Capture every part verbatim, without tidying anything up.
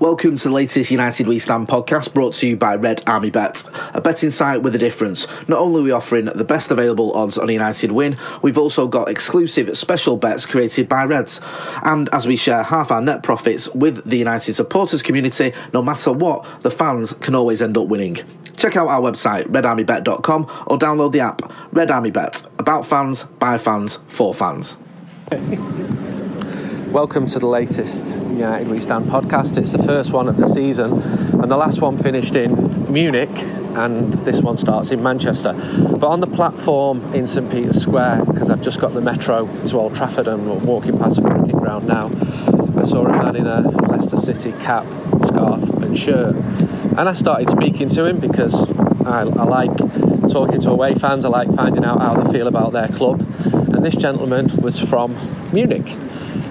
Welcome to the latest United We Stand podcast, brought to you by Red Army Bet, a betting site with a difference. Not only are we offering the best available odds on a United win, we've also got exclusive special bets created by Reds. And as we share half our net profits with the United supporters community, no matter what, the fans can always end up winning. Check out our website, red army bet dot com, or download the app, Red Army Bet, about fans, by fans, for fans. Welcome to the latest United We Stand podcast. It's the first one of the season, and the last one finished in Munich, and this one starts in Manchester. But on the platform in St Peter's Square, because I've just got the metro to Old Trafford and I'm walking past a cricket ground now, I saw a man in a Leicester City cap, scarf and shirt. And I started speaking to him because I, I like talking to away fans, I like finding out how they feel about their club. And this gentleman was from Munich.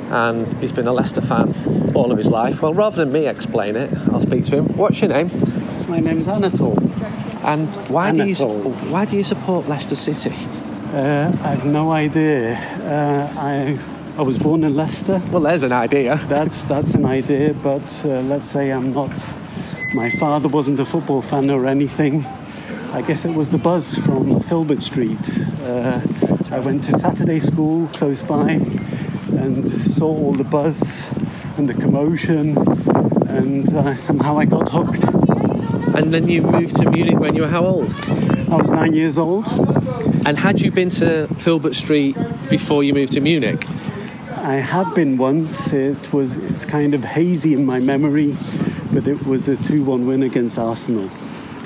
And he's been a Leicester fan all of his life. Well, rather than me explain it, I'll speak to him. What's your name? My name's Anatole. And why Anatole. do you why do you support Leicester City? Uh, I've no idea. Uh, I I was born in Leicester. Well, there's an idea. That's that's an idea, but uh, let's say I'm not. My father wasn't a football fan or anything. I guess it was the buzz from Filbert Street. Uh, I went to Saturday school close by. And saw all the buzz and the commotion, and uh, somehow I got hooked. And then you moved to Munich when you were how old? I was nine years old. And had you been to Filbert Street before you moved to Munich? I had been once. It was it's kind of hazy in my memory, but it was a two one win against Arsenal.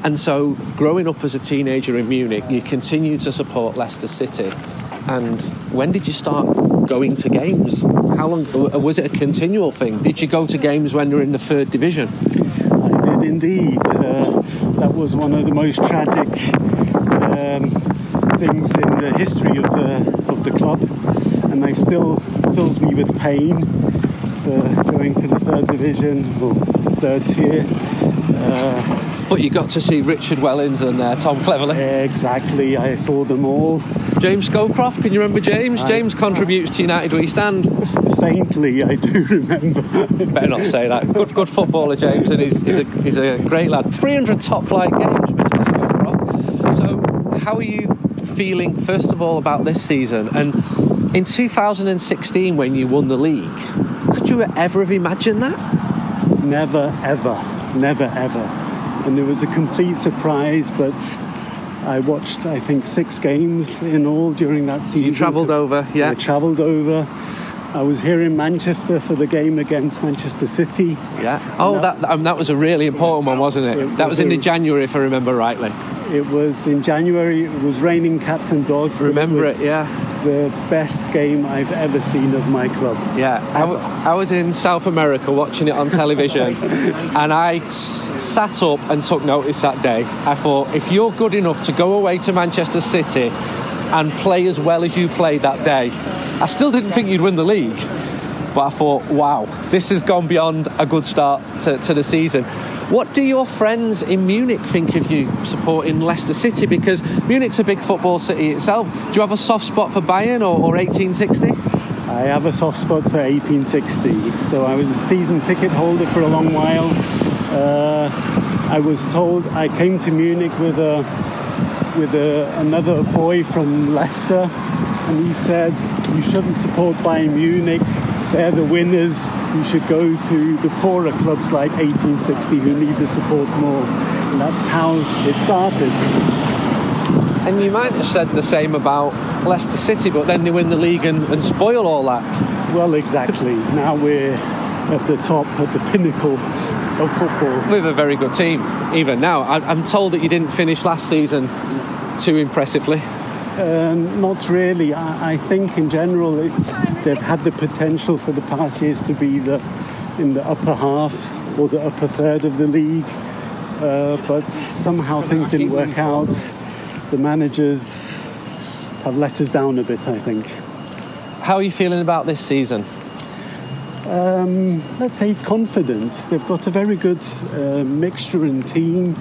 And so, growing up as a teenager in Munich, you continued to support Leicester City. And when did you start going to games? How long was it? A continual thing? Did you go to games when you were in the third division? I did indeed. Uh, that was one of the most tragic um, things in the history of the of the club, and they still fills me with pain for going to the third division or third tier. Uh, but you got to see Richard Wellings and uh, Tom Cleverley. Exactly, I saw them all. James Scowcroft, can you remember James? James contributes to United We Stand. Faintly, I do remember. Better not say that. Good good footballer, James, and he's, he's, a, he's a great lad. three hundred top-flight games, Mister Scowcroft. So, how are you feeling, first of all, about this season? And in two thousand sixteen, when you won the league, could you ever have imagined that? Never, ever. Never, ever. And it was a complete surprise, but I watched, I think, six games in all during that season. So you travelled over, yeah? I travelled over. I was here in Manchester for the game against Manchester City. Yeah. Oh, that that, um, that was a really important one, wasn't it? it was that was in a, January, if I remember rightly. It was in January. It was raining cats and dogs. Remember it, it yeah. The best game I've ever seen of my club. Yeah, I, w- I was in South America watching it on television and I s- sat up and took notice that day. I thought, if you're good enough to go away to Manchester City and play as well as you played that day, I still didn't think you'd win the league, but I thought, wow, this has gone beyond a good start to, to the season. What do your friends in Munich think of you supporting Leicester City? Because Munich's a big football city itself. Do you have a soft spot for Bayern or, or eighteen sixty? I have a soft spot for eighteen sixty. So I was a season ticket holder for a long while. Uh, I was told I came to Munich with a with a, another boy from Leicester, and he said, "You shouldn't support Bayern Munich. They're the winners. You should go to the poorer clubs like eighteen sixty who need the support more." And that's how it started. And you might have said the same about Leicester City, but then they win the league and, and spoil all that. Well, exactly. Now we're at the top, at the pinnacle of football. With a very good team, even now. I, I'm told that you didn't finish last season too impressively. Um, not really. I, I think in general, it's they've had the potential for the past years to be the in the upper half or the upper third of the league, uh, but somehow things didn't work out. The managers have let us down a bit, I think. How are you feeling about this season? Um, let's say confident. They've got a very good uh, mixture in team.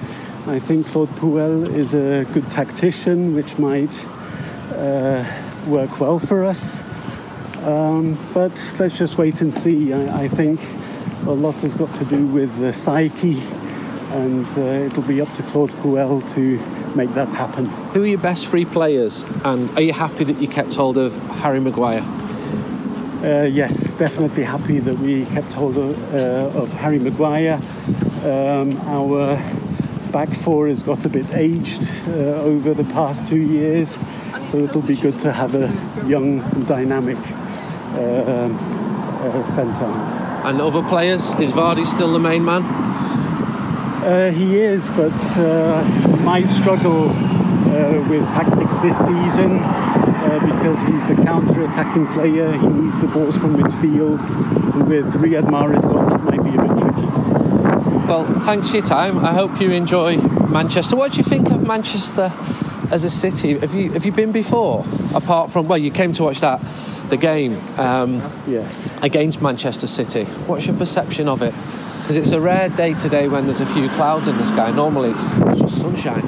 I think Claude Puel is a good tactician, which might Uh, work well for us, um, but let's just wait and see. I, I think a lot has got to do with the psyche, and uh, it'll be up to Claude Puel to make that happen. Who are your best three players, and are you happy that you kept hold of Harry Maguire? Uh, yes, definitely happy that we kept hold of, uh, of Harry Maguire. Um, our back four has got a bit aged uh, over the past two years, so it'll be good to have a young, dynamic uh, uh, centre-half. And other players? Is Vardy still the main man? Uh, he is, but uh, might struggle uh, with tactics this season. Uh, because he's the counter-attacking player, he needs the balls from midfield, and with Riyad Mahrez gone, that might be a bit tricky. Well, thanks for your time. I hope you enjoy Manchester. What do you think of Manchester as a city? Have you have you been before? Apart from, well, you came to watch that the game um, yes. against Manchester City. What's your perception of it? Because it's a rare day today when there's a few clouds in the sky. Normally it's, it's just sunshine.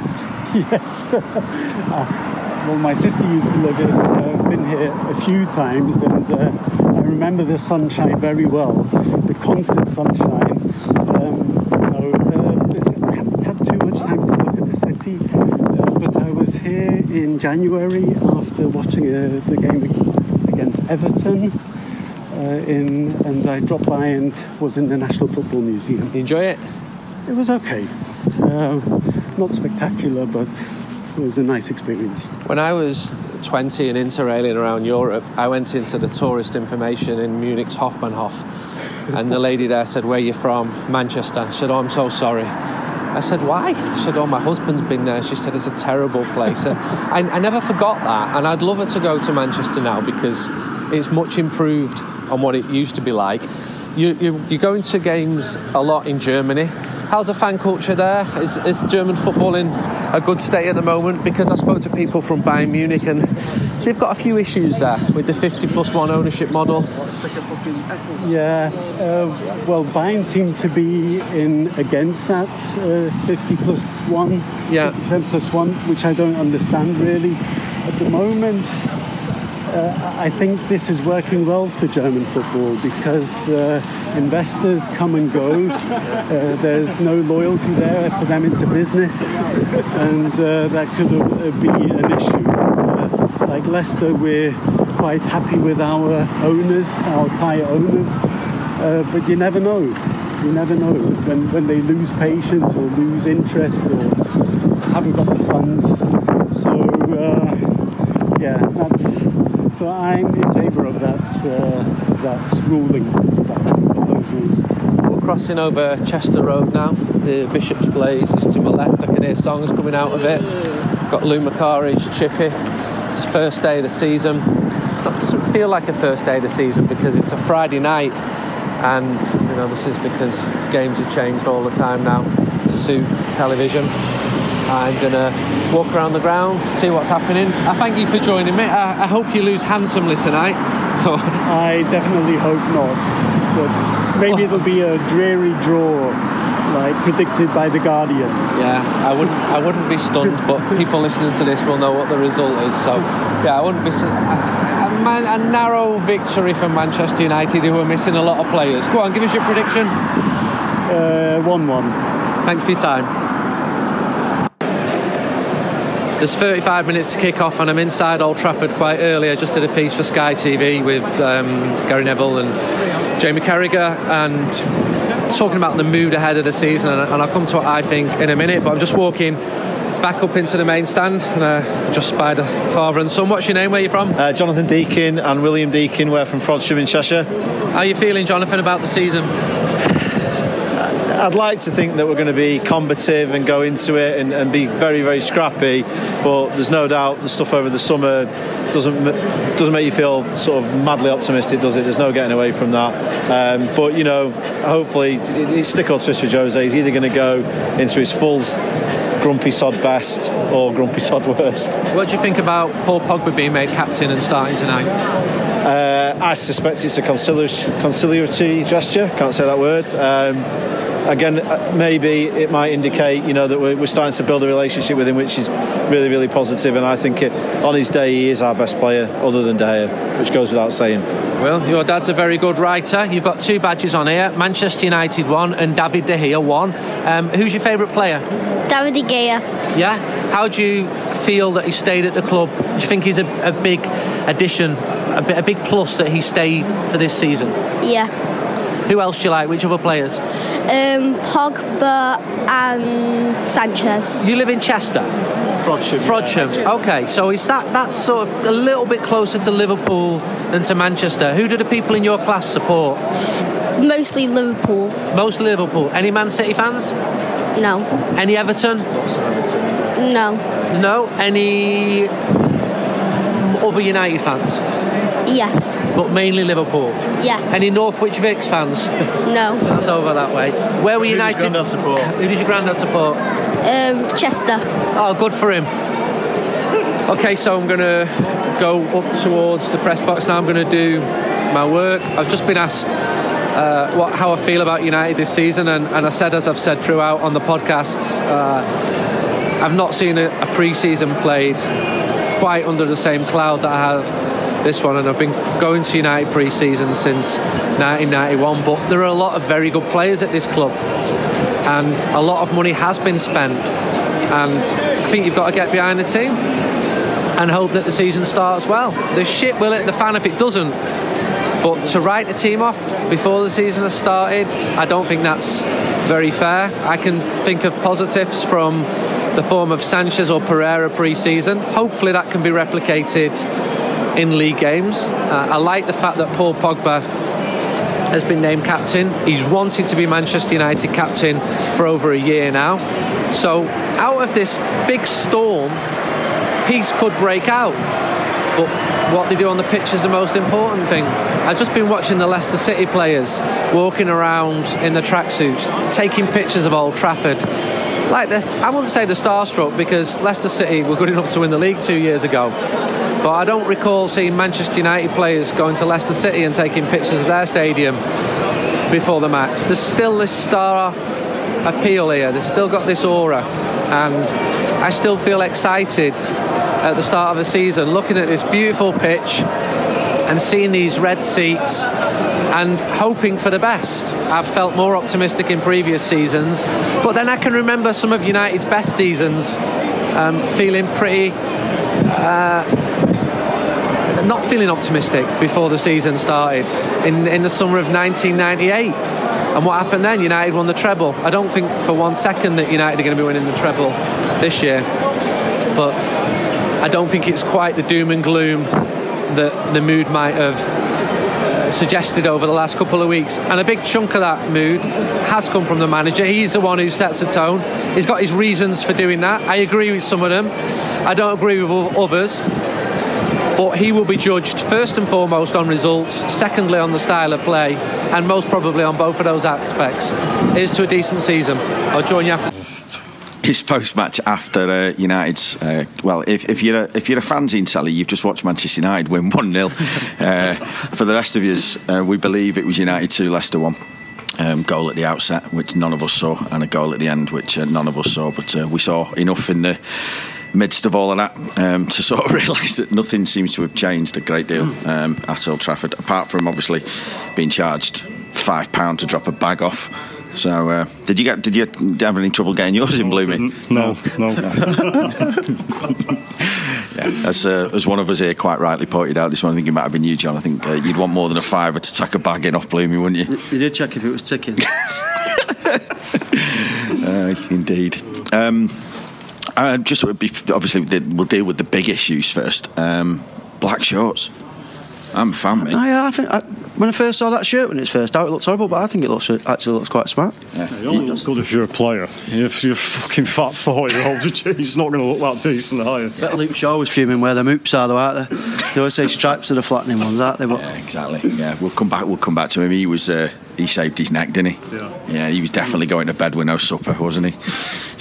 Yes. uh, Well, my sister used to live here, so I've been here a few times, and uh, I remember the sunshine very well, the constant sunshine. Um, uh, I haven't had too much time to look at the city, uh, but I was here in January after watching uh, the game against Everton, uh, in, and I dropped by and was in the National Football Museum. Did you enjoy it? It was okay. Uh, not spectacular, but... it was a nice experience. When I was twenty and interrailing around Europe, I went into the tourist information in Munich's Hauptbahnhof, and the lady there said, "Where are you from?" "Manchester." She said, "Oh, I'm so sorry." I said, "Why?" She said, "Oh, my husband's been there." She said, "It's a terrible place." And I, I never forgot that, and I'd love her to go to Manchester now because it's much improved on what it used to be like. You, you, you go into games a lot in Germany. How's the fan culture there? Is, is German football in a good state at the moment? Because I spoke to people from Bayern Munich and they've got a few issues there with the fifty plus one ownership model. Yeah, uh, well, Bayern seem to be in against that uh, fifty plus one, yeah. fifty percent plus one, which I don't understand really. At the moment, uh, I think this is working well for German football because... Uh, investors come and go. Uh, there's no loyalty there. For them, it's a business, and uh, that could uh, be an issue. Uh, like Leicester, we're quite happy with our owners, our Thai owners, uh, but you never know. You never know when when they lose patience or lose interest or haven't got the funds. So uh, yeah, that's. So I'm in favour of that. Uh, that ruling. We're crossing over Chester Road now. The Bishop's Blaze is to my left. I can hear songs coming out of it. Got Lou Macari's Chippy. It's his first day of the season. It doesn't feel like a first day of the season because it's a Friday night, and you know this is because games have changed all the time now to suit television. I'm going to walk around the ground, see what's happening. I thank you for joining me. I, I hope you lose handsomely tonight. I definitely hope not. But maybe it'll be a dreary draw, like predicted by The Guardian. Yeah, I wouldn't I wouldn't be stunned, but people listening to this will know what the result is. So, yeah, I wouldn't be... A, man, a narrow victory for Manchester United, who are missing a lot of players. Go on, give us your prediction. Uh, one one. Thanks for your time. There's thirty-five minutes to kick off, and I'm inside Old Trafford quite early. I just did a piece for Sky T V with um, Gary Neville and... Jamie Carrick, and talking about the mood ahead of the season, and I'll come to what I think in a minute, but I'm just walking back up into the main stand, and I just spied a father and son. What's your name? Where are you from? Uh, Jonathan Deakin and William Deakin. We're from Frodsham in Cheshire. How are you feeling, Jonathan, about the season? I'd like to think that we're going to be combative and go into it and, and be very, very scrappy, but there's no doubt the stuff over the summer doesn't doesn't make you feel sort of madly optimistic, does it? There's no getting away from that. Um, but, you know, hopefully it's stick or twist with Jose. He's either going to go into his full grumpy sod best or grumpy sod worst. What do you think about Paul Pogba being made captain and starting tonight? Uh, I suspect it's a concili- conciliatory gesture. Can't say that word. Um, Again, maybe it might indicate, you know, that we're starting to build a relationship with him, which is really, really positive. And I think it, on his day, he is our best player, other than De Gea, which goes without saying. Will, your dad's a very good writer. You've got two badges on here, Manchester United one and David De Gea one. Um, who's your favourite player? David De Gea. Yeah? How do you feel that he stayed at the club? Do you think he's a, a big addition, a, a big plus that he stayed for this season? Yeah. Who else do you like? Which other players? Um, Pogba and Sanchez. You live in Chester? Frodsham. Frodsham. Yeah, okay, so is that that's sort of a little bit closer to Liverpool than to Manchester. Who do the people in your class support? Mostly Liverpool. Mostly Liverpool. Any Man City fans? No. Any Everton? No. No? Any other United fans? Yes. But mainly Liverpool? Yes. Any Northwich Vicks fans? No. That's over that way. Where were Who United? Who did your granddad support? Who did your granddad support? Um, Chester. Oh, good for him. Okay, so I'm going to go up towards the press box now. I'm going to do my work. I've just been asked uh, what how I feel about United this season, and, and I said, as I've said throughout on the podcasts, uh, I've not seen a, a pre-season played quite under the same cloud that I have this one, and I've been going to United pre-season since nineteen ninety-one, but there are a lot of very good players at this club and a lot of money has been spent, and I think you've got to get behind the team and hope that the season starts well. The shit will hit the fan if it doesn't, but to write the team off before the season has started, I don't think that's very fair. I can think of positives from the form of Sanchez or Pereira pre-season. Hopefully that can be replicated in league games. Uh, I like the fact that Paul Pogba has been named captain. He's wanted to be Manchester United captain for over a year now. So out of this big storm, peace could break out. But what they do on the pitch is the most important thing. I've just been watching the Leicester City players walking around in the tracksuits, taking pictures of Old Trafford. Like this, I wouldn't say they're starstruck, because Leicester City were good enough to win the league two years ago. But I don't recall seeing Manchester United players going to Leicester City and taking pictures of their stadium before the match. There's still this star appeal here. They've still got this aura. And I still feel excited at the start of the season, looking at this beautiful pitch and seeing these red seats and hoping for the best. I've felt more optimistic in previous seasons. But then I can remember some of United's best seasons um, feeling pretty... Uh, not feeling optimistic before the season started in, in the summer of nineteen ninety-eight. And what happened then? United won the treble. I don't think for one second that United are going to be winning the treble this year, but I don't think it's quite the doom and gloom that the mood might have suggested over the last couple of weeks. And a big chunk of that mood has come from the manager. He's the one who sets the tone. He's got his reasons for doing that. I agree with some of them, I don't agree with others. But he will be judged first and foremost on results, secondly on the style of play, and most probably on both of those aspects. Here's to a decent season. I'll join you after. His post-match after uh, United's... Uh, well, if, if you're a, if you're a fanzine seller, you've just watched Manchester United win one nil. uh, for the rest of us, uh, we believe it was United two, Leicester one. Um, goal at the outset, which none of us saw, and a goal at the end, which uh, none of us saw. But uh, we saw enough in the... midst of all of that um, to sort of realise that nothing seems to have changed a great deal um, at Old Trafford, apart from obviously being charged five pound to drop a bag off. So uh, did you get did you have any trouble getting yours in Blooming? No, no. Yeah, as, uh, as one of us here quite rightly pointed out this morning, I think it might have been you, John. I think uh, you'd want more than a fiver to tack a bag in off Blooming, wouldn't you? You did check if it was ticking. uh, indeed. Um, Uh, just obviously we'll deal with the big issues first. Um, black shorts. I'm a fan, mate. I, I think I, when I first saw that shirt when it's first out, it looked horrible, but I think it looks it actually looks quite smart. Yeah. Yeah, it only looks good if you're a player. If you're a fucking fat four-year-old, it's not going to look that decent, are you? Bet Luke Shaw was fuming where the moops are, though, aren't they? They always say stripes are the flattening ones, aren't they? But yeah, exactly. Yeah, we'll come back. We'll come back to him. He was. Uh, He saved his neck, didn't he? Yeah. Yeah, he was definitely going to bed with no supper, wasn't he?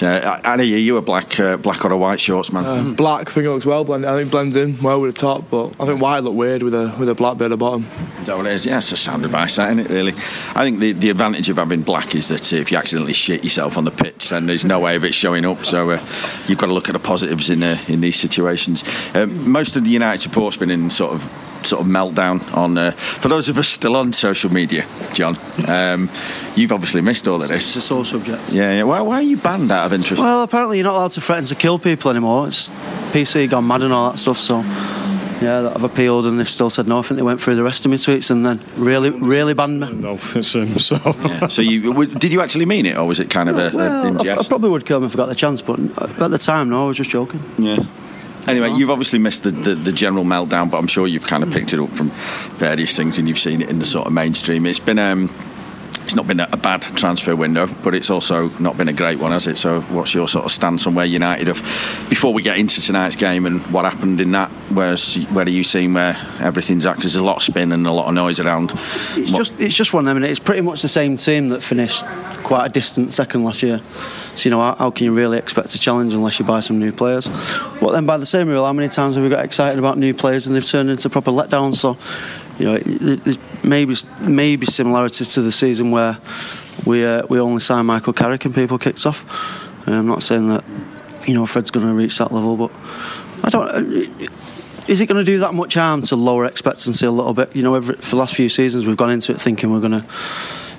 Yeah. Annie, are you a black, uh, black or a white shorts man? Um, black, I think it looks well blended. I think it blends in well with the top, but I think white looked weird with a with a black bit at the bottom. Is that what it is? Yeah, it's a sound advice, isn't it? Really, I think the, the advantage of having black is that if you accidentally shit yourself on the pitch, then there's no way of it showing up. So uh, you've got to look at the positives in uh, in these situations. Um, most of the United support's been in sort of sort of meltdown on uh, for those of us still on social media, John. Um, you've obviously missed all of this. It's a sore subject. Yeah, yeah. Why, why are you banned out of interest? Well, apparently you're not allowed to threaten to kill people anymore. It's P C gone mad and all that stuff, so... Yeah, I've appealed and they've still said no. I think they went through the rest of my tweets and then really, really banned me. No, it's him, so... Yeah. So you, did you actually mean it, or was it kind of a... Well, in jest? I, I probably would kill him if I got the chance, but at the time, no, I was just joking. Yeah. Anyway, you've obviously missed the, the, the general meltdown, but I'm sure you've kind of picked it up from various things and you've seen it in the sort of mainstream. It's been... Um, It's not been a bad transfer window, but it's also not been a great one, has it? So what's your sort of stance on where United have, before we get into tonight's game and what happened in that, where's, where are you seeing where everything's at? There's a lot of spin and a lot of noise around. It's what? just it's just one of them, it's pretty much the same team that finished quite a distant second last year. So, you know, how, how can you really expect a challenge unless you buy some new players? But then by the same rule, how many times have we got excited about new players and they've turned into proper letdowns? So... You know, there's maybe maybe similarities to the season where we uh, we only signed Michael Carrick and people kicked off. And I'm not saying that, you know, Fred's going to reach that level, but I don't. Is it going to do that much harm to lower expectancy a little bit? You know, every, for the last few seasons we've gone into it thinking we're going to,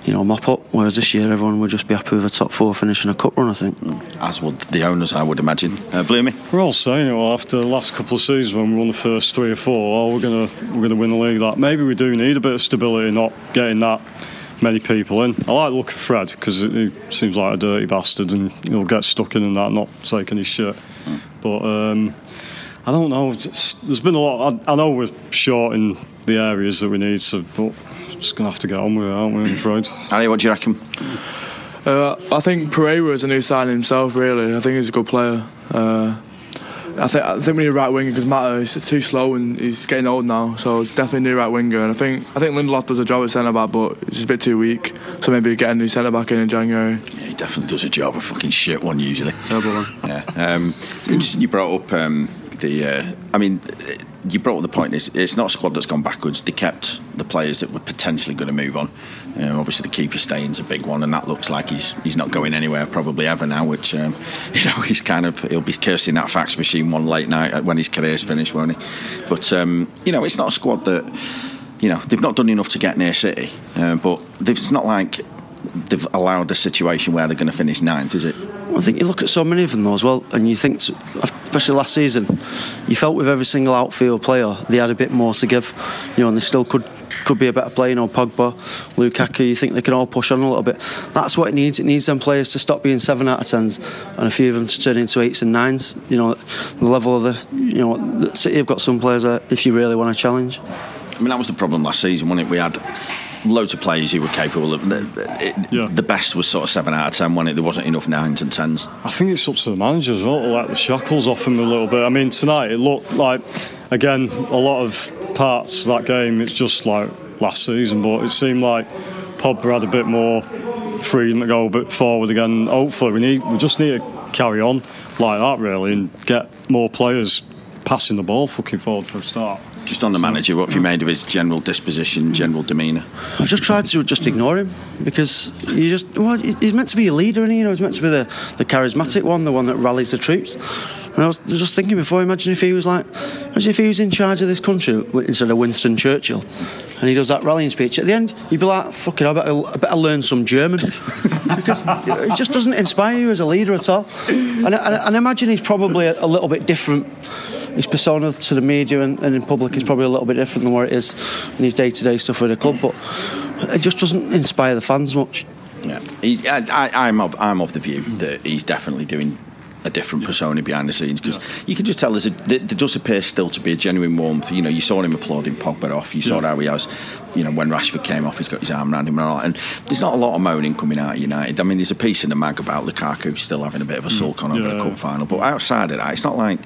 you know, mop up. Whereas this year everyone would just be happy with a top four finish and a cup run, I think. As would the owners, I would imagine. Uh, Bloomy? We're all saying it, well, after the last couple of seasons when we won the first three or four, oh, we're going to we're going to win the league. That maybe we do need a bit of stability, not getting that many people in. I like the look at Fred because he seems like a dirty bastard and he'll get stuck in and that, not taking his shit. Mm. But um, I don't know. It's, there's been a lot. I, I know we're short in the areas that we need to, but. Just going to have to get on with it, aren't we, I'm afraid. Ali, what do you reckon? Uh, I think Pereira is a new signing himself, really. I think he's a good player. Uh, I, th- I think we need a right winger because Mata is too slow and he's getting old now, so definitely a new right winger. And I think I think Lindelof does a job at centre-back, but it's just a bit too weak, so maybe get a new centre-back in in January. Yeah, he definitely does a job, a fucking shit one, usually. Terrible one. Yeah. Um, you brought up um, the... Uh, I mean... You brought up the point, it's, it's not a squad that's gone backwards. They kept the players that were potentially going to move on. Um, obviously, the keeper staying's a big one, and that looks like he's he's not going anywhere probably ever now, which, um, you know, he's kind of, he'll be cursing that fax machine one late night when his career's finished, won't he? But, um, you know, it's not a squad that, you know, they've not done enough to get near City, uh, but it's not like they've allowed a situation where they're going to finish ninth, is it? I think you look at so many of them though as well, and you think, to, especially last season, you felt with every single outfield player they had a bit more to give, you know, and they still could could be a better player. You know, Pogba, Lukaku, you think they can all push on a little bit. That's what it needs. It needs them players to stop being seven out of tens, and a few of them to turn into eights and nines. You know, the level of the, you know, City have got some players there if you really want to challenge. I mean, that was the problem last season, wasn't it? We had loads of players who were capable of it, yeah. The best was sort of seven out of ten, wasn't it? There wasn't enough nines and tens. I think it's up to the manager as well to let the shackles off him a little bit. I mean, tonight it looked like, again, a lot of parts of that game, it's just like last season, but it seemed like Pogba had a bit more freedom to go a bit forward again. Hopefully we need we just need to carry on like that really and get more players passing the ball fucking forward for a start. Just on the manager, what have you made of his general disposition, general demeanour? I've just tried to just ignore him because he just, well, he's meant to be a leader, isn't he? You know, he's meant to be the, the charismatic one, the one that rallies the troops. And I was just thinking before, imagine if he was like, imagine if he was in charge of this country instead of Winston Churchill, and he does that rallying speech. At the end, you'd be like, fucking, I better, I better learn some German because it just doesn't inspire you as a leader at all. And I, and I imagine he's probably a, a little bit different. His persona to the media and, and in public is probably a little bit different than what it is in his day-to-day stuff with the club, but it just doesn't inspire the fans much. Yeah, he, I, I, I'm of I'm of the view that he's definitely doing a different persona behind the scenes because yeah. you can just tell there's a, there, there does appear still to be a genuine warmth. You know, you saw him applauding Pogba off. You saw yeah. how he has. You know, when Rashford came off, he's got his arm around him and all that. And there's not a lot of moaning coming out of United. I mean, there's a piece in the mag about Lukaku still having a bit of a sulk on over yeah. the cup final, but outside of that, it's not like,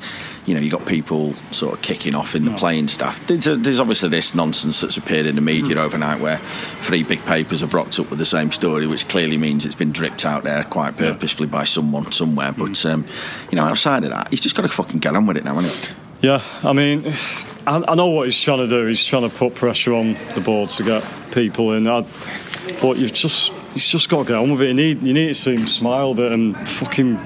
you know, you got people sort of kicking off in the no. playing staff. There's, a, there's obviously this nonsense that's appeared in the media mm. overnight where three big papers have rocked up with the same story, which clearly means it's been dripped out there quite purposefully yeah. by someone somewhere. But mm. um, you know, outside of that, he's just got to fucking get on with it now, hasn't he? Yeah, I mean, I know what he's trying to do. He's trying to put pressure on the boards to get people in. I, but you've just, he's just got to get on with it. You need, you need to see him smile a bit and fucking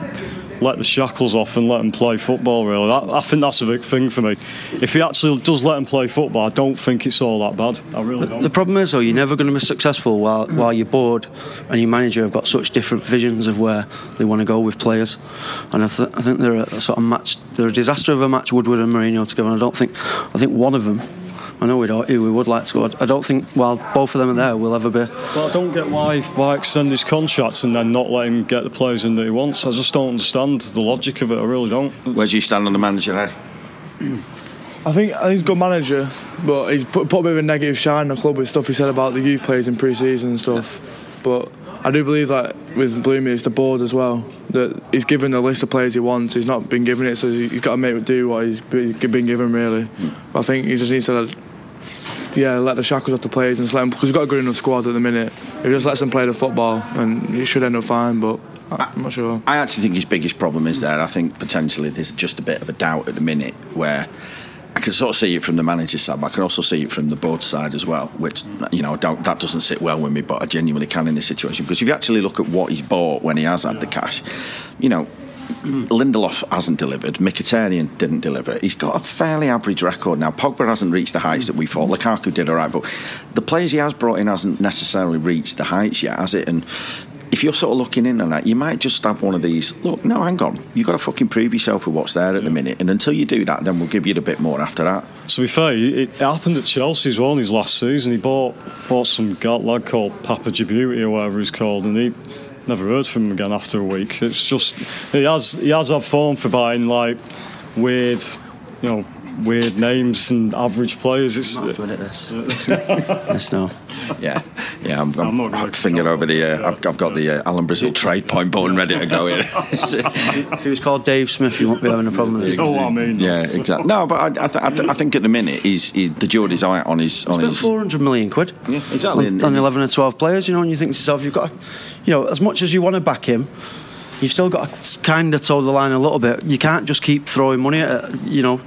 let the shackles off and let him play football, really. I, I think that's a big thing for me. If he actually does let him play football, I don't think it's all that bad. I really don't. The problem is, though, you're never going to be successful while, while your board and your manager have got such different visions of where they want to go with players. And I, th- I think they're a sort of match, they're a disaster of a match, Woodward and Mourinho together. And I don't think, I think one of them, I know we don't. We would like to go. I don't think while both of them are there, we'll ever be. Well, I don't get why why extend his contracts and then not let him get the players in that he wants. I just don't understand the logic of it. I really don't. Where do you stand on the manager, Harry? I think I think he's a good manager, but he's put, put a bit of a negative shine on the club with stuff he said about the youth players in pre-season and stuff. But I do believe that with Bloomy, it's the board as well, that he's given the list of players he wants. He's not been given it, so he's got to make do what he's been given, really. But I think he just needs to. Yeah, let the shackles off the players and just let them, because we've got a good enough squad at the minute. If he just lets them play the football, and it should end up fine, but I'm not sure. I actually think his biggest problem is there. I think potentially there's just a bit of a doubt at the minute where I can sort of see it from the manager's side, but I can also see it from the board side as well, which, you know, don't, that doesn't sit well with me, but I genuinely can in this situation. Because if you actually look at what he's bought when he has had the cash, you know, Lindelof hasn't delivered. Mkhitaryan didn't deliver. He's got a fairly average record now. Pogba hasn't reached the heights that we thought. Lukaku did all right, but the players he has brought in hasn't necessarily reached the heights yet, has it? And if you're sort of looking in on that, you might just have one of these, look, no, hang on, you've got to fucking prove yourself with what's there at the minute, and until you do that, then we'll give you a bit more after that. To be fair, it happened at Chelsea as well in his last season. He bought bought some lad called Papa Djibouti or whatever he's called, and he never heard from him again after a week. It's just he has he has had form for buying like weird, you know, weird names and average players. It's I'm not good at this. This no. Yeah, yeah. I'm, I'm, I'm, I'm finger over the. Uh, yeah. I've, I've got yeah. the uh, Alan Brazil trade point button ready to go in. If he was called Dave Smith, you wouldn't be having a problem. You know what I mean? Yeah, so. Exactly. No, but I, I, th- I, th- I think at the minute he's, he's the jury's out on his. On it's his four hundred million quid. Yeah, exactly. On, on eleven or twelve players, you know, and you think to yourself, you've got, you know, as much as you want to back him, you've still got to kind of toe the line a little bit. You can't just keep throwing money at it, you know.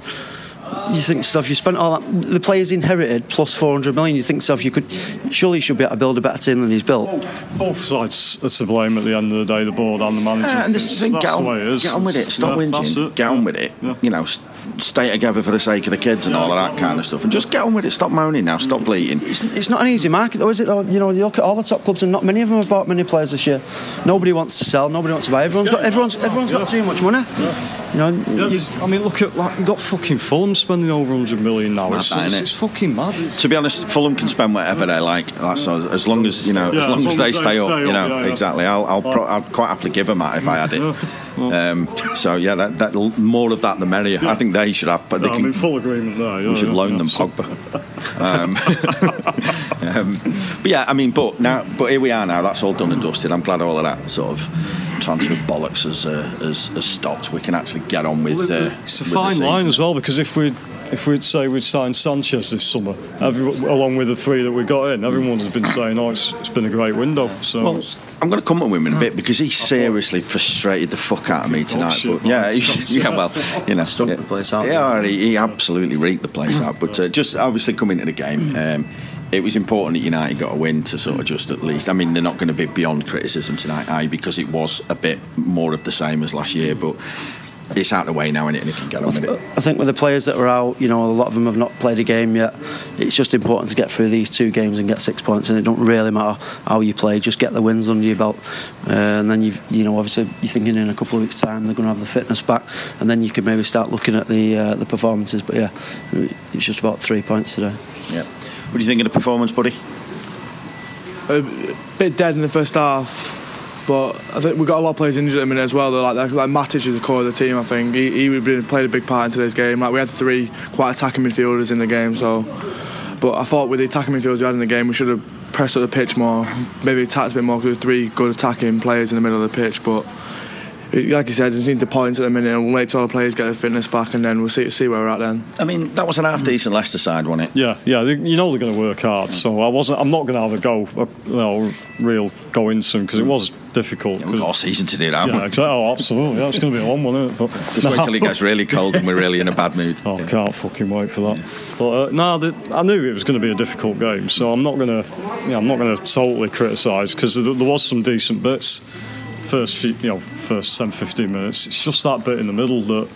You think stuff. You spent all that. The players inherited plus four hundred million. You think stuff. You could surely you should be able to build a better team than he's built. Both, both sides are to blame at the end of the day. The board and the manager. Yeah, and this is the thing. Get on, the get on with it. Stop yeah, whinging. It. Get on yeah. with it. Yeah. You know, stay together for the sake of the kids and yeah, all of that kind of stuff. And just get on with it. Stop moaning now. Stop bleating. It's, it's not an easy market though, is it? Though? You know, you look at all the top clubs and not many of them have bought many players this year. Nobody wants to sell. Nobody wants to buy. Everyone's got everyone's everyone's got too much money. Yeah. You know, yeah, you, I mean, look at like you got fucking Fulham spending over one hundred million now. It's, mad, it's, that, it's, it's fucking mad. It's to be honest, Fulham can spend whatever they like. That's yeah. as long as you know, yeah, as long as, as, long as, as they, they stay up. Stay you know, up, yeah, exactly. I'll, I'll, pro- I'd quite happily give them that if I had it. Yeah. Um, so yeah, that, that more of that the merrier. Yeah. I think they should have. But they yeah, can, I'm in full agreement there. Yeah, we should yeah, loan yeah, them so. Pogba. um, um, but yeah, I mean, but now, but here we are now. That's all done and dusted. I'm glad all of that sort of transfer bollocks has, uh, has, has stopped. We can actually get on with uh, it's a with fine line as well, because if we'd if we'd say we'd signed Sanchez this summer every, along with the three that we got in, everyone has been saying oh it's, it's been a great window. So well, I'm going to come at him in a bit because he seriously frustrated the fuck out of me tonight, but yeah he, yeah well you know stunk yeah, the place out yeah he, he absolutely reeked the place out, but uh, just obviously coming into the game um it was important that United got a win to sort of just at least. I mean, they're not going to be beyond criticism tonight, aye, because it was a bit more of the same as last year, but it's out of the way now, isn't it? And it can get on with it. I think with the players that are out, you know, a lot of them have not played a game yet. It's just important to get through these two games and get six points, and it don't really matter how you play. Just get the wins under your belt, uh, and then you've, you know, obviously you're thinking in a couple of weeks' time they're going to have the fitness back, and then you could maybe start looking at the uh, the performances. But yeah, it's just about three points today. Yeah. What do you think of the performance, buddy? A bit dead in the first half, but I think we've got a lot of players injured at the minute as well. Though, like, like Matic is the core of the team, I think. He, he would have played a big part in today's game. Like, we had three quite attacking midfielders in the game, so. But I thought with the attacking midfielders we had in the game, we should have pressed up the pitch more, maybe attacked a bit more, because there were three good attacking players in the middle of the pitch. But like you said, just need the points at the minute, and we'll wait till all the players get their fitness back, and then we'll see see where we're at then. I mean, that was an half-decent Leicester side, wasn't it? Yeah, yeah. They, you know they're going to work hard, so I wasn't. I'm not going to have a go, a you know, real go into them, because it was difficult. Yeah, we've got a season to do that, haven't yeah, we? Exactly. Oh, absolutely. Yeah, it's going to be a long one, isn't it? But, just no. wait till it gets really cold and we're really in a bad mood. Oh, yeah. Can't fucking wait for that. Yeah. But uh, no, nah, I knew it was going to be a difficult game, so I'm not going to. Yeah, I'm not going to totally criticise, because there, there was some decent bits. first few, you know, first ten, fifteen minutes. It's just that bit in the middle that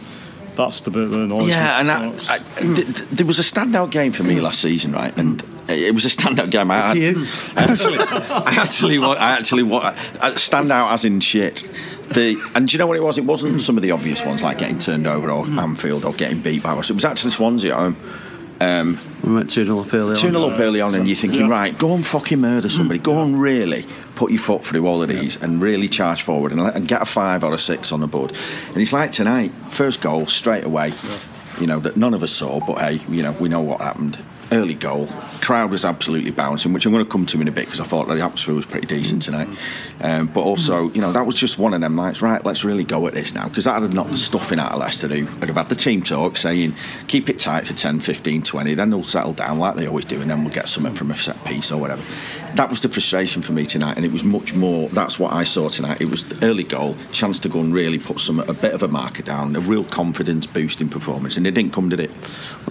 that's the bit that annoys yeah, me. Yeah, and I, I, th- there was a standout game for me last season, right? And it was a standout game. I, had, you. I actually, I actually, wa- I actually, wa- standout as in shit. The, and do you know what it was? It wasn't some of the obvious ones like getting turned over or Anfield or getting beat by us. It was actually Swansea at home. Um, we went two nil up early on. two nil up early on, and you're thinking, yeah. right, go and fucking murder somebody. Go and really put your foot through all of these yeah. and really charge forward and, and get a five or a six on the board. And it's like tonight, first goal straight away, yeah. you know, that none of us saw, but hey, you know, we know what happened. Early goal, crowd was absolutely bouncing, which I'm going to come to in a bit because I thought the atmosphere was pretty decent tonight. Um, but also, you know, that was just one of them nights. Right, let's really go at this now, because that had not the stuffing out of Leicester, who would have had the team talk saying, keep it tight for ten, fifteen, twenty, then they'll settle down like they always do, and then we'll get something from a set piece or whatever. That was the frustration for me tonight, and it was much more. That's what I saw tonight. It was the early goal, chance to go and really put some a bit of a marker down, a real confidence boosting performance, and it didn't come, did it?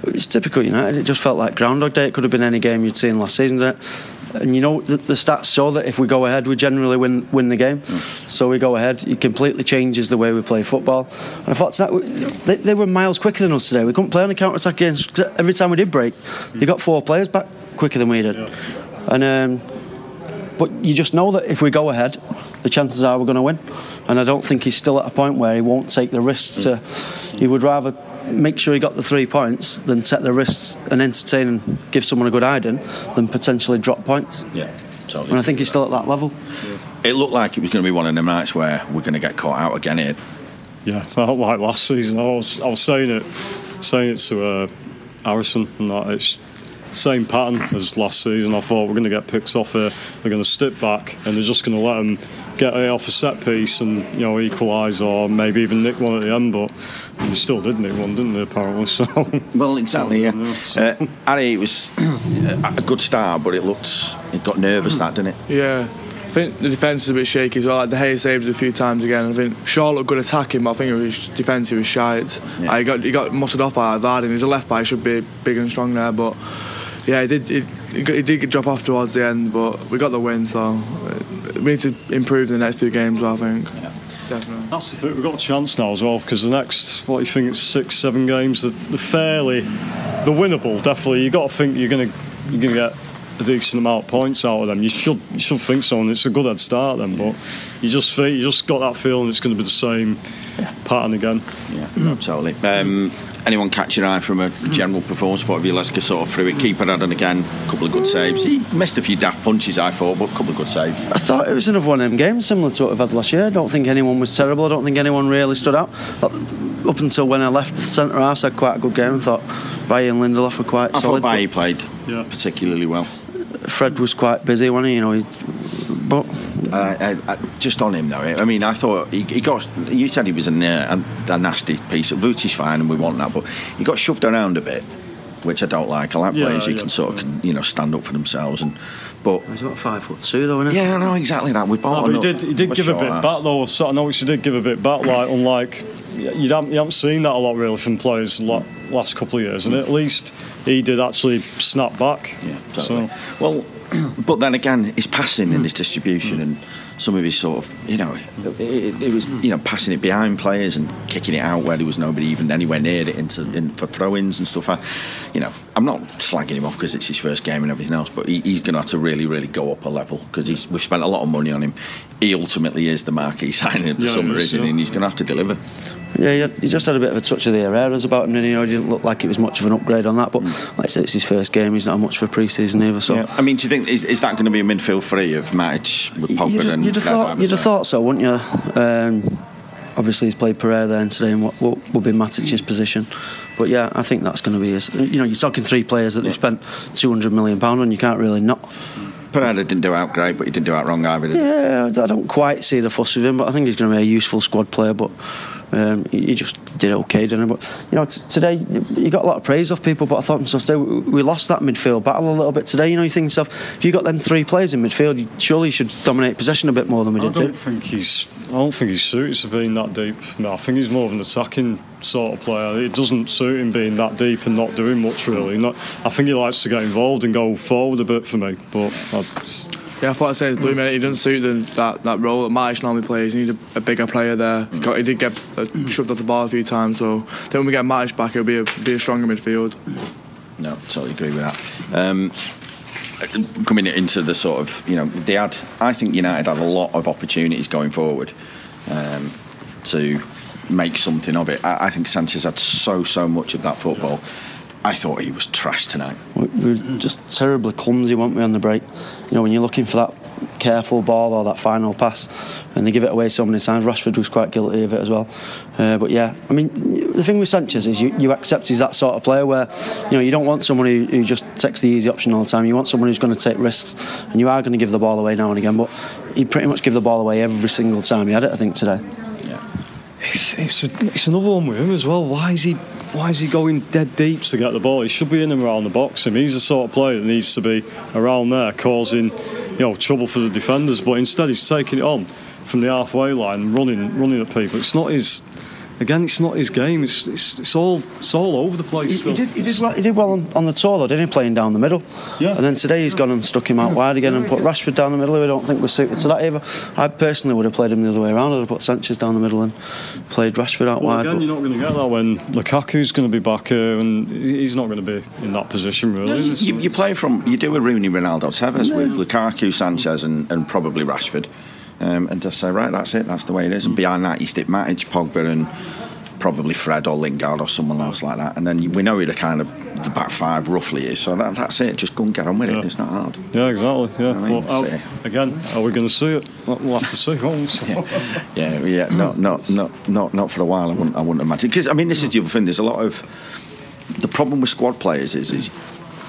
It's typical United. It just felt like ground. Groundhog Day. It could have been any game you'd seen last season, didn't it? And you know, the, the stats show that if we go ahead, we generally win win the game. Mm. So we go ahead. It completely changes the way we play football. And I thought tonight, they, they were miles quicker than us today. We couldn't play on the counter attack games. Every time we did break, they got four players back quicker than we did. Yeah. And um, but you just know that if we go ahead, the chances are we're going to win. And I don't think he's still at a point where he won't take the risks. Mm. To, he would rather make sure he got the three points then set the risks and entertain and give someone a good hiding than potentially drop points. Yeah, totally. And I think he's still at that level. Yeah. It looked like it was going to be one of them nights where we're going to get caught out again here. Yeah, well, like last season, I was I was saying it saying it to uh, Harrison, and that it's same pattern as last season. I thought we're going to get picks off here, they're going to step back and they're just going to let them get off a set piece and, you know, equalise or maybe even nick one at the end, but they still did nick one, didn't they, apparently? So well, exactly, yeah. yeah so. uh, Harry, it was a good start, but it looked it got nervous, that, didn't it? Yeah, I think the defence was a bit shaky as well. Like De Gea saved it a few times again. I think Shaw looked good attacking, but I think his defence he was shite. Yeah. Uh, he got he got mustered off by Vardy. He's a left back, should be big and strong there, but yeah, it did. It, it did drop off towards the end, but we got the win, so we need to improve in the next few games, I think. Yeah, definitely. That's the thing. We've got a chance now as well, because the next, what do you think, it's six, seven games. They're, they're fairly, they're winnable. Definitely, you got to think you're going to you're going to get a decent amount of points out of them. You should you should think so, and it's a good head start then. But you just think you just got that feeling it's going to be the same yeah. pattern again. Yeah, absolutely. Um, Anyone catch your eye from a general performance point of view? Let's get sort of through it. Keeper had, and again, a couple of good saves. He missed a few daft punches, I thought, but a couple of good saves. I thought it was another one of them games, similar to what I've had last year. I don't think anyone was terrible. I don't think anyone really stood out. Up until when I left the centre-half, I had quite a good game. I thought Bayern and Lindelof were quite I solid. I thought Bayern played yeah. particularly well. Fred was quite busy, wasn't he? You know, he, but uh, I, I, just on him though. I mean, I thought he, he got. You said he was a, a, a nasty piece of Booty's fine, and we want that, but he got shoved around a bit, which I don't like. I like yeah, players who yeah, can sort of, you know, stand up for themsels. And but he's about five foot two, though, isn't he? Yeah, no, exactly that. We bought. No, but he did. He did give a bit ass. back though. I noticed he did give a bit back. Like unlike you haven't, you haven't seen that a lot really from players like last couple of years, and at least he did actually snap back. Yeah, exactly. So. Well. But then again, his passing and his distribution and some of his sort of, you know, it, it, it was, you know, passing it behind players and kicking it out where there was nobody even anywhere near it into in, for throw-ins and stuff. I, you know, I'm not slagging him off because it's his first game and everything else, but he, he's going to have to really, really go up a level because we've spent a lot of money on him. He ultimately is the marquee signing of the yeah, summer, isn't he? Yeah. And he's going to have to deliver. Yeah, he just had a bit of a touch of the Herreras about him, and you know, he didn't look like it was much of an upgrade on that. But like I said, it's his first game. He's not much for pre-season either. So yeah. I mean, do you think is, is that going to be a midfield three of Matic with Pogba you'd, and? You'd have thought, you'd have thought so, wouldn't you? Um, obviously, he's played Pereira there and today, and what will be Matic's position. But yeah, I think that's going to be his. You know, you're talking three players that they've spent two hundred million pound on. You can't really not. Pereira didn't do out great, but he didn't do out wrong either. Yeah, I don't quite see the fuss with him, but I think he's going to be a useful squad player. But um, he just did okay, didn't he? But you know, t- today you got a lot of praise off people, but I thought today we lost that midfield battle a little bit today. You know, you think to yourself, if you got them three players in midfield, you, surely you should dominate possession a bit more than we I did. I don't do. think he's. I don't think he's suited to being that deep. No, I think he's more of an attacking sort of player. It doesn't suit him being that deep and not doing much really. Not, I think he likes to get involved and go forward a bit for me, but. I'd, Yeah, I thought I'd say Blue Minute, he doesn't suit the, that, that role that Matic normally plays. He needs a, a bigger player there. Mm. He, got, he did get uh, shoved off the ball a few times, so then when we get Matic back, it'll be a, be a stronger midfield. No, totally agree with that. Um, coming into the sort of, you know, they had, I think United had a lot of opportunities going forward um, to make something of it. I, I think Sanchez had so, so much of that football. I thought he was trash tonight. We were just terribly clumsy, weren't we, on the break? You know, when you're looking for that careful ball or that final pass, and they give it away so many times. Rashford was quite guilty of it as well. Uh, but yeah, I mean, the thing with Sanchez is you, you accept he's that sort of player where, you know, you don't want someone who, who just takes the easy option all the time. You want someone who's going to take risks, and you are going to give the ball away now and again. But he pretty much gave the ball away every single time he had it, I think, today. Yeah, it's it's, a, it's another one with him as well. Why is he? Why is he going dead deep to get the ball? He should be in and around the box. I mean, he's the sort of player that needs to be around there, causing, you know, trouble for the defenders. But instead, he's taking it on from the halfway line, and running, running at people. It's not his. Again, it's not his game. It's it's, it's all it's all over the place. He, still. he did he did well, he did well on, on the tour, though, didn't he? Playing down the middle. Yeah. And then today he's gone and stuck him out wide again and put Rashford down the middle, who I don't think was suited to that either. I personally would have played him the other way around. I'd have put Sanchez down the middle and played Rashford out well, wide. Again, but you're not going to get that when Lukaku's going to be back here, and he's not going to be in that position really. No, is you, you play from you do a Rooney, Ronaldo, Tevez no. with Lukaku, Sanchez, and, and probably Rashford. Um, and just say, right, that's it, that's the way it is. And behind that, you stick Matic, Pogba, and probably Fred or Lingard or someone else like that. And then we know who the kind of the back five roughly is. So that, that's it. Just go and get on with it. Yeah. It's not hard. Yeah, exactly. Yeah. You know I mean? well, so, again, are we going to see it? We'll have to see. yeah. yeah, yeah. Not, not, not, not, not for a while. I wouldn't, I wouldn't imagine. Because I mean, this is the other thing. There's a lot of the problem with squad players is is.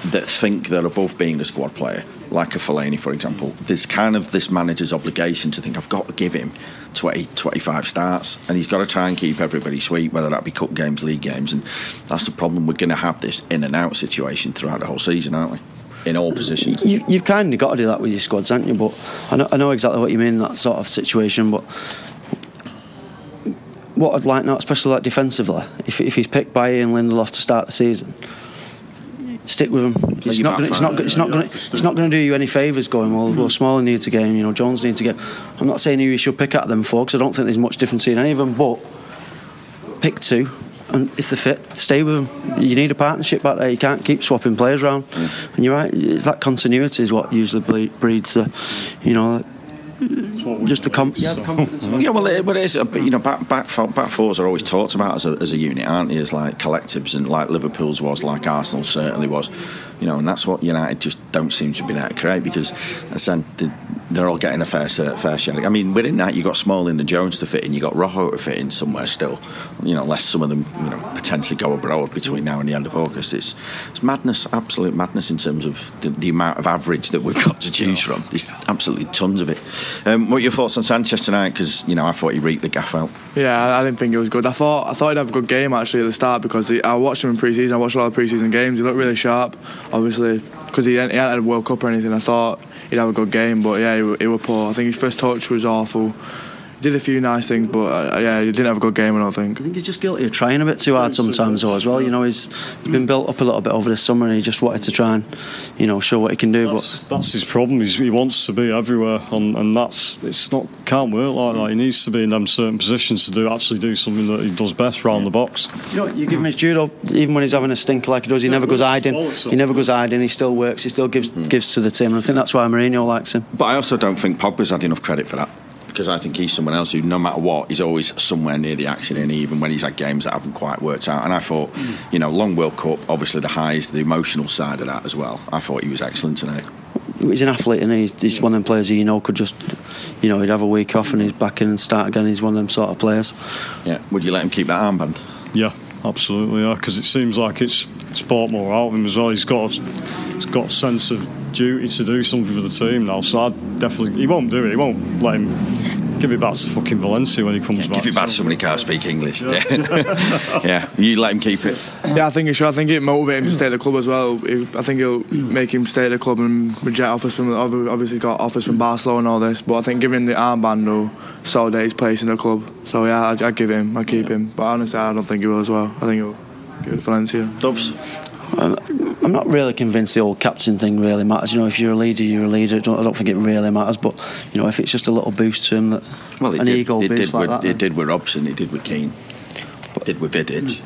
that think they're above being a squad player, like a Fellaini, for example. There's kind of this manager's obligation to think, I've got to give him twenty, twenty-five starts, and he's got to try and keep everybody sweet, whether that be cup games, league games, and that's the problem. We're going to have this in and out situation throughout the whole season, aren't we? In all positions. You, you've kind of got to do that with your squads, haven't you? But I know, I know exactly what you mean in that sort of situation, but what I'd like now, especially like defensively, if, if he's picked by Ian Lindelof to start the season, stick with him. It's not going. It's not. It's not going. It's not going to do you any favours going. Well, well, Smalling needs a game. You know, Jones needs a game. I'm not saying who you should pick out of them for, because I don't think there's much difference in any of them. But pick two, and if they're fit, stay with them. You need a partnership back there. You can't keep swapping players around. Yeah. And you're right. It's that continuity is what usually breeds the, you know. Just the comp- yeah, the confidence. yeah, well, it, well, it is. You know, back back back fours are always talked about as a as a unit, aren't they? As like collectives, and like Liverpool's was, like Arsenal certainly was. You know, and that's what United just don't seem to be able to create, because they're all getting a fair fair share. I mean, within that, you got Smalling and Jones to fit in, you got Rojo to fit in somewhere still. You know, unless some of them, you know, potentially go abroad between now and the end of August. It's it's madness, absolute madness in terms of the, the amount of average that we've got to choose from. There's absolutely tons of it. Um, what are your thoughts on Sanchez tonight? Because, you know, I thought he reeked the gaff out. Yeah, I didn't think it was good. I thought I thought he'd have a good game actually at the start, because he, I watched him in pre-season. I watched a lot of pre-season games. He looked really sharp, obviously, because he, he hadn't had a World Cup or anything. I thought he'd have a good game, but yeah, he, he was poor. I think his first touch was awful. He did a few nice things, but uh, yeah, he didn't have a good game, I don't think. I think he's just guilty of trying a bit too hard sometimes, though, as well. You know, he's been built up a little bit over the summer, and he just wanted to try and, you know, show what he can do. That's, but that's his problem. He's, he wants to be everywhere, and, and that's it's not can't work like that. He needs to be in them certain positions to do actually do something that he does best round yeah. the box. You know, you give him his judo, even when he's having a stink like he does, he yeah, never goes hiding. He never goes hiding. He still works. He still gives mm. gives to the team, and I think that's why Mourinho likes him. But I also don't think Pogba's had enough credit for that, because I think he's someone else who, no matter what, is always somewhere near the action, and even when he's had games that haven't quite worked out. And I thought, mm. you know, long World Cup, obviously the highs, the emotional side of that as well. I thought he was excellent tonight. He's an athlete, and he's, he's one of them players who, you know, could just, you know, he'd have a week off and he's back in and start again. He's one of them sort of players. Yeah, would you let him keep that armband? Yeah, absolutely, yeah, because it seems like it's sport more out of him as well. He's got a, he's got a sense of duty to do something for the team now, so I'd definitely he won't do it. He won't let him give it back to fucking Valencia when he comes yeah, back. Give it back to someone who can't speak English. Yeah, yeah. yeah. You let him keep it. Yeah, I think he should. I think it motivates him to stay at the club as well. I think it'll make him stay at the club and reject offers from. Obviously, got offers from Barcelona and all this, but I think giving him the armband will solid his place in the club. So yeah, I'd, I'd give him. I'd keep him. But honestly, I don't think he will as well. I think he'll give it to Valencia. Doves. Um, I'm not really convinced the old captain thing really matters. You know, if you're a leader, you're a leader. I don't, I don't think it really matters. But you know, if it's just a little boost to him, that well, an did, ego boost did like with, that. It then. did with Robson. It did with Keane. But, it did with Vidic.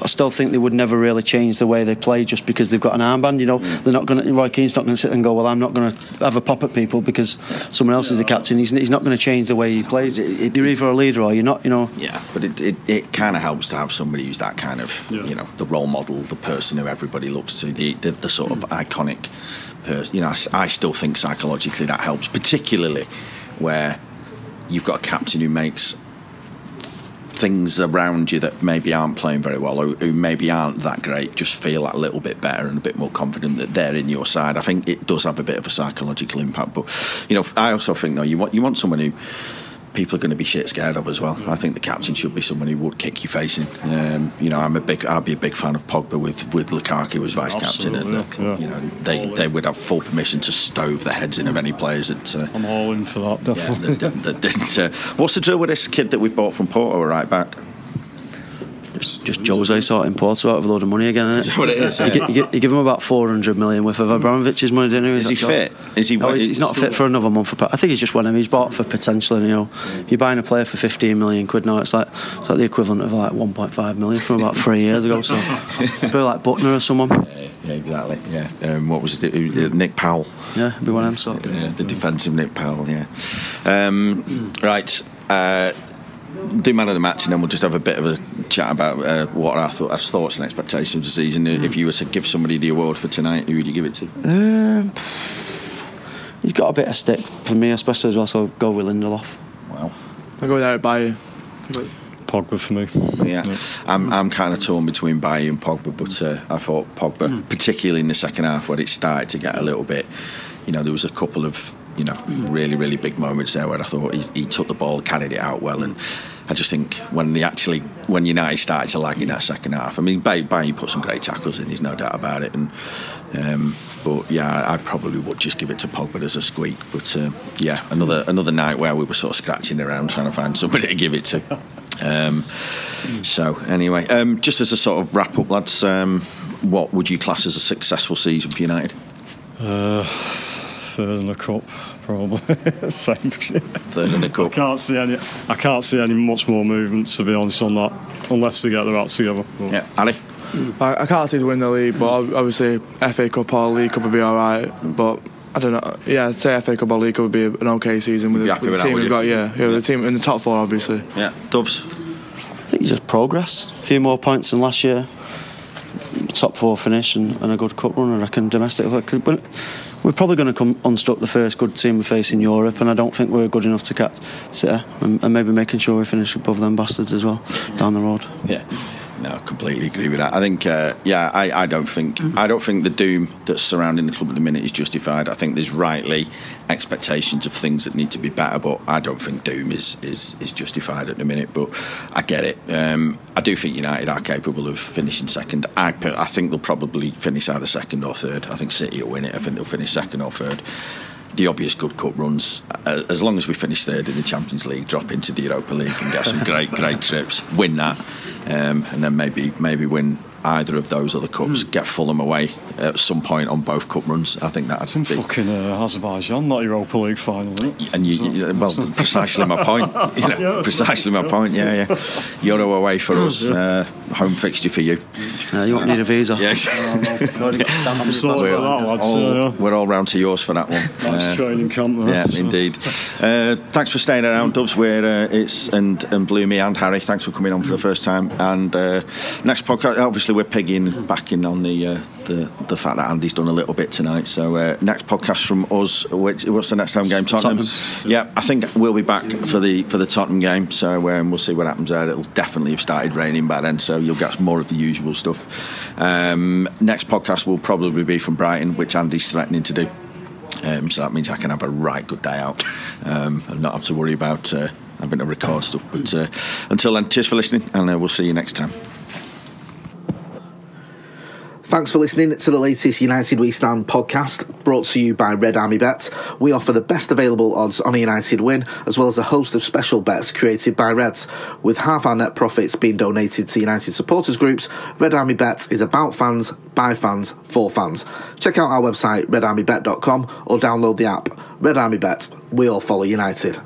I still think they would never really change the way they play just because they've got an armband. You know, mm. they're not going. to Roy Keane's not going to sit and go, well, I'm not going to have a pop at people because someone else no. is the captain. He's, he's not going to change the way he plays. It, it, you're either a leader or you're not. You know. Yeah, but it it, it kind of helps to have somebody who's that kind of yeah. you know the role model, the person who everybody looks to, the the, the sort mm. of iconic person. You know, I, I still think psychologically that helps, particularly where you've got a captain who makes things around you that maybe aren't playing very well or who maybe aren't that great just feel that little bit better and a bit more confident that they're in your side. I think it does have a bit of a psychological impact, but you know, I also think though you want you want someone who people are going to be shit scared of as well. I think the captain should be someone who would kick your face in. Um, you know, I'm a big I'd be a big fan of Pogba with, with Lukaku as vice captain, and uh, yeah. you know they they would have full permission to stove the heads in of any players that. Uh, I'm all in for that, definitely. Yeah, that didn't. Uh, what's the deal with this kid that we bought from Porto right back? Just, just Jose sorting Porto out of a load of money again, isn't it? Is that what it is? Yeah. You, you, you give him about four hundred million worth of Abramovich's money, don't you? Is, is he fit? Is he? No, he's, he's not fit for another month. For, I think he's just one of them. He's bought for potential, you know, yeah. You're buying a player for fifteen million quid now. It's like it's like the equivalent of like one point five million from about three years ago. So, it'd be like Butner or someone. Yeah, yeah exactly. Yeah. Um, what was it? Nick Powell. Yeah, it'd be one of them sort. Yeah, yeah, the defensive Nick Powell. Yeah. Um, right. Uh, Do man of the match, and then we'll just have a bit of a chat about uh, what our, th- our thoughts and expectations of the season. Mm. If you were to give somebody the award for tonight, who would you give it to? Um, he's got a bit of stick for me, especially as well. So go with Lindelof. Wow, I'll go with Eric Bailly. Pogba for me. Yeah, yeah. I'm I'm kind of torn between Bailly and Pogba, but uh, I thought Pogba, mm. particularly in the second half when it started to get a little bit, you know, there was a couple of. You know, really, really big moments there where I thought he, he took the ball, carried it out well, and I just think when they actually, when United started to lag in that second half, I mean, Bailly put some great tackles in, there's no doubt about it, and um, but yeah, I probably would just give it to Pogba as a squeak, but um, yeah, another another night where we were sort of scratching around trying to find somebody to give it to. Um, so anyway, um, just as a sort of wrap up, lads, um, what would you class as a successful season for United? Uh... Third in the cup, probably. Same. Third in the cup. I can't see any. I can't see any much more movement, to be honest, on that, unless they get their act together. But. Yeah, Ali. I, I can't see to win the league, but obviously F A Cup or League Cup would be all right. But I don't know. Yeah, I'd say F A Cup or League Cup would be an okay season with, with the team we've got. Yeah, yeah, yeah, the team in the top four, obviously. Yeah, Doves. I think just progress. A few more points than last year. Top four finish and, and a good cup run, I reckon, domestically. We're probably going to come unstuck the first good team we face in Europe, and I don't think we're good enough to catch City, and, and maybe making sure we finish above them bastards as well down the road. Yeah, no, I completely agree with that. I think, uh, yeah, I, I don't think I don't think the doom that's surrounding the club at the minute is justified. I think there's rightly expectations of things that need to be better, but I don't think doom is is, is justified at the minute. But I get it. Um, I do think United are capable of finishing second. I, I think they'll probably finish either second or third. I think City will win it. I think they'll finish second or third. The obvious good cup runs, as long as we finish third in the Champions League, drop into the Europa League and get some great great trips, win that, um, and then maybe maybe win either of those other cups, mm. get Fulham away at some point on both cup runs. I think that's in fucking uh, Azerbaijan, not Europa League final, isn't it? And you, so, you, well, so. precisely my point. You know, yeah, precisely my point. Yeah, yeah. Euro away for us, yeah. uh, home fixture for you. Uh, you won't need a visa. Yes. I'm sorry about that, lads. All, uh, we're all round to yours for that one. That's uh, training camp. Though, yeah, so. Indeed. Uh, thanks for staying around, Doves. Where uh, it's and and Bloomy and Harry. Thanks for coming on for the first time. And uh, next podcast, obviously. We're pigging back in on the, uh, the the fact that Andy's done a little bit tonight. So uh, next podcast from us. Which, what's the next home game? Tottenham. Tottenham. Yeah, I think we'll be back for the for the Tottenham game. So um, we'll see what happens there. It'll definitely have started raining by then, so you'll get more of the usual stuff. Um, next podcast will probably be from Brighton, which Andy's threatening to do. Um, so that means I can have a right good day out um, and not have to worry about uh, having to record stuff. But uh, until then, cheers for listening, and uh, we'll see you next time. Thanks for listening to the latest United We Stand podcast, brought to you by Red Army Bet. We offer the best available odds on a United win, as well as a host of special bets created by Reds. With half our net profits being donated to United supporters groups, Red Army Bet is about fans, by fans, for fans. Check out our website, red army bet dot com, or download the app. Red Army Bet, we all follow United.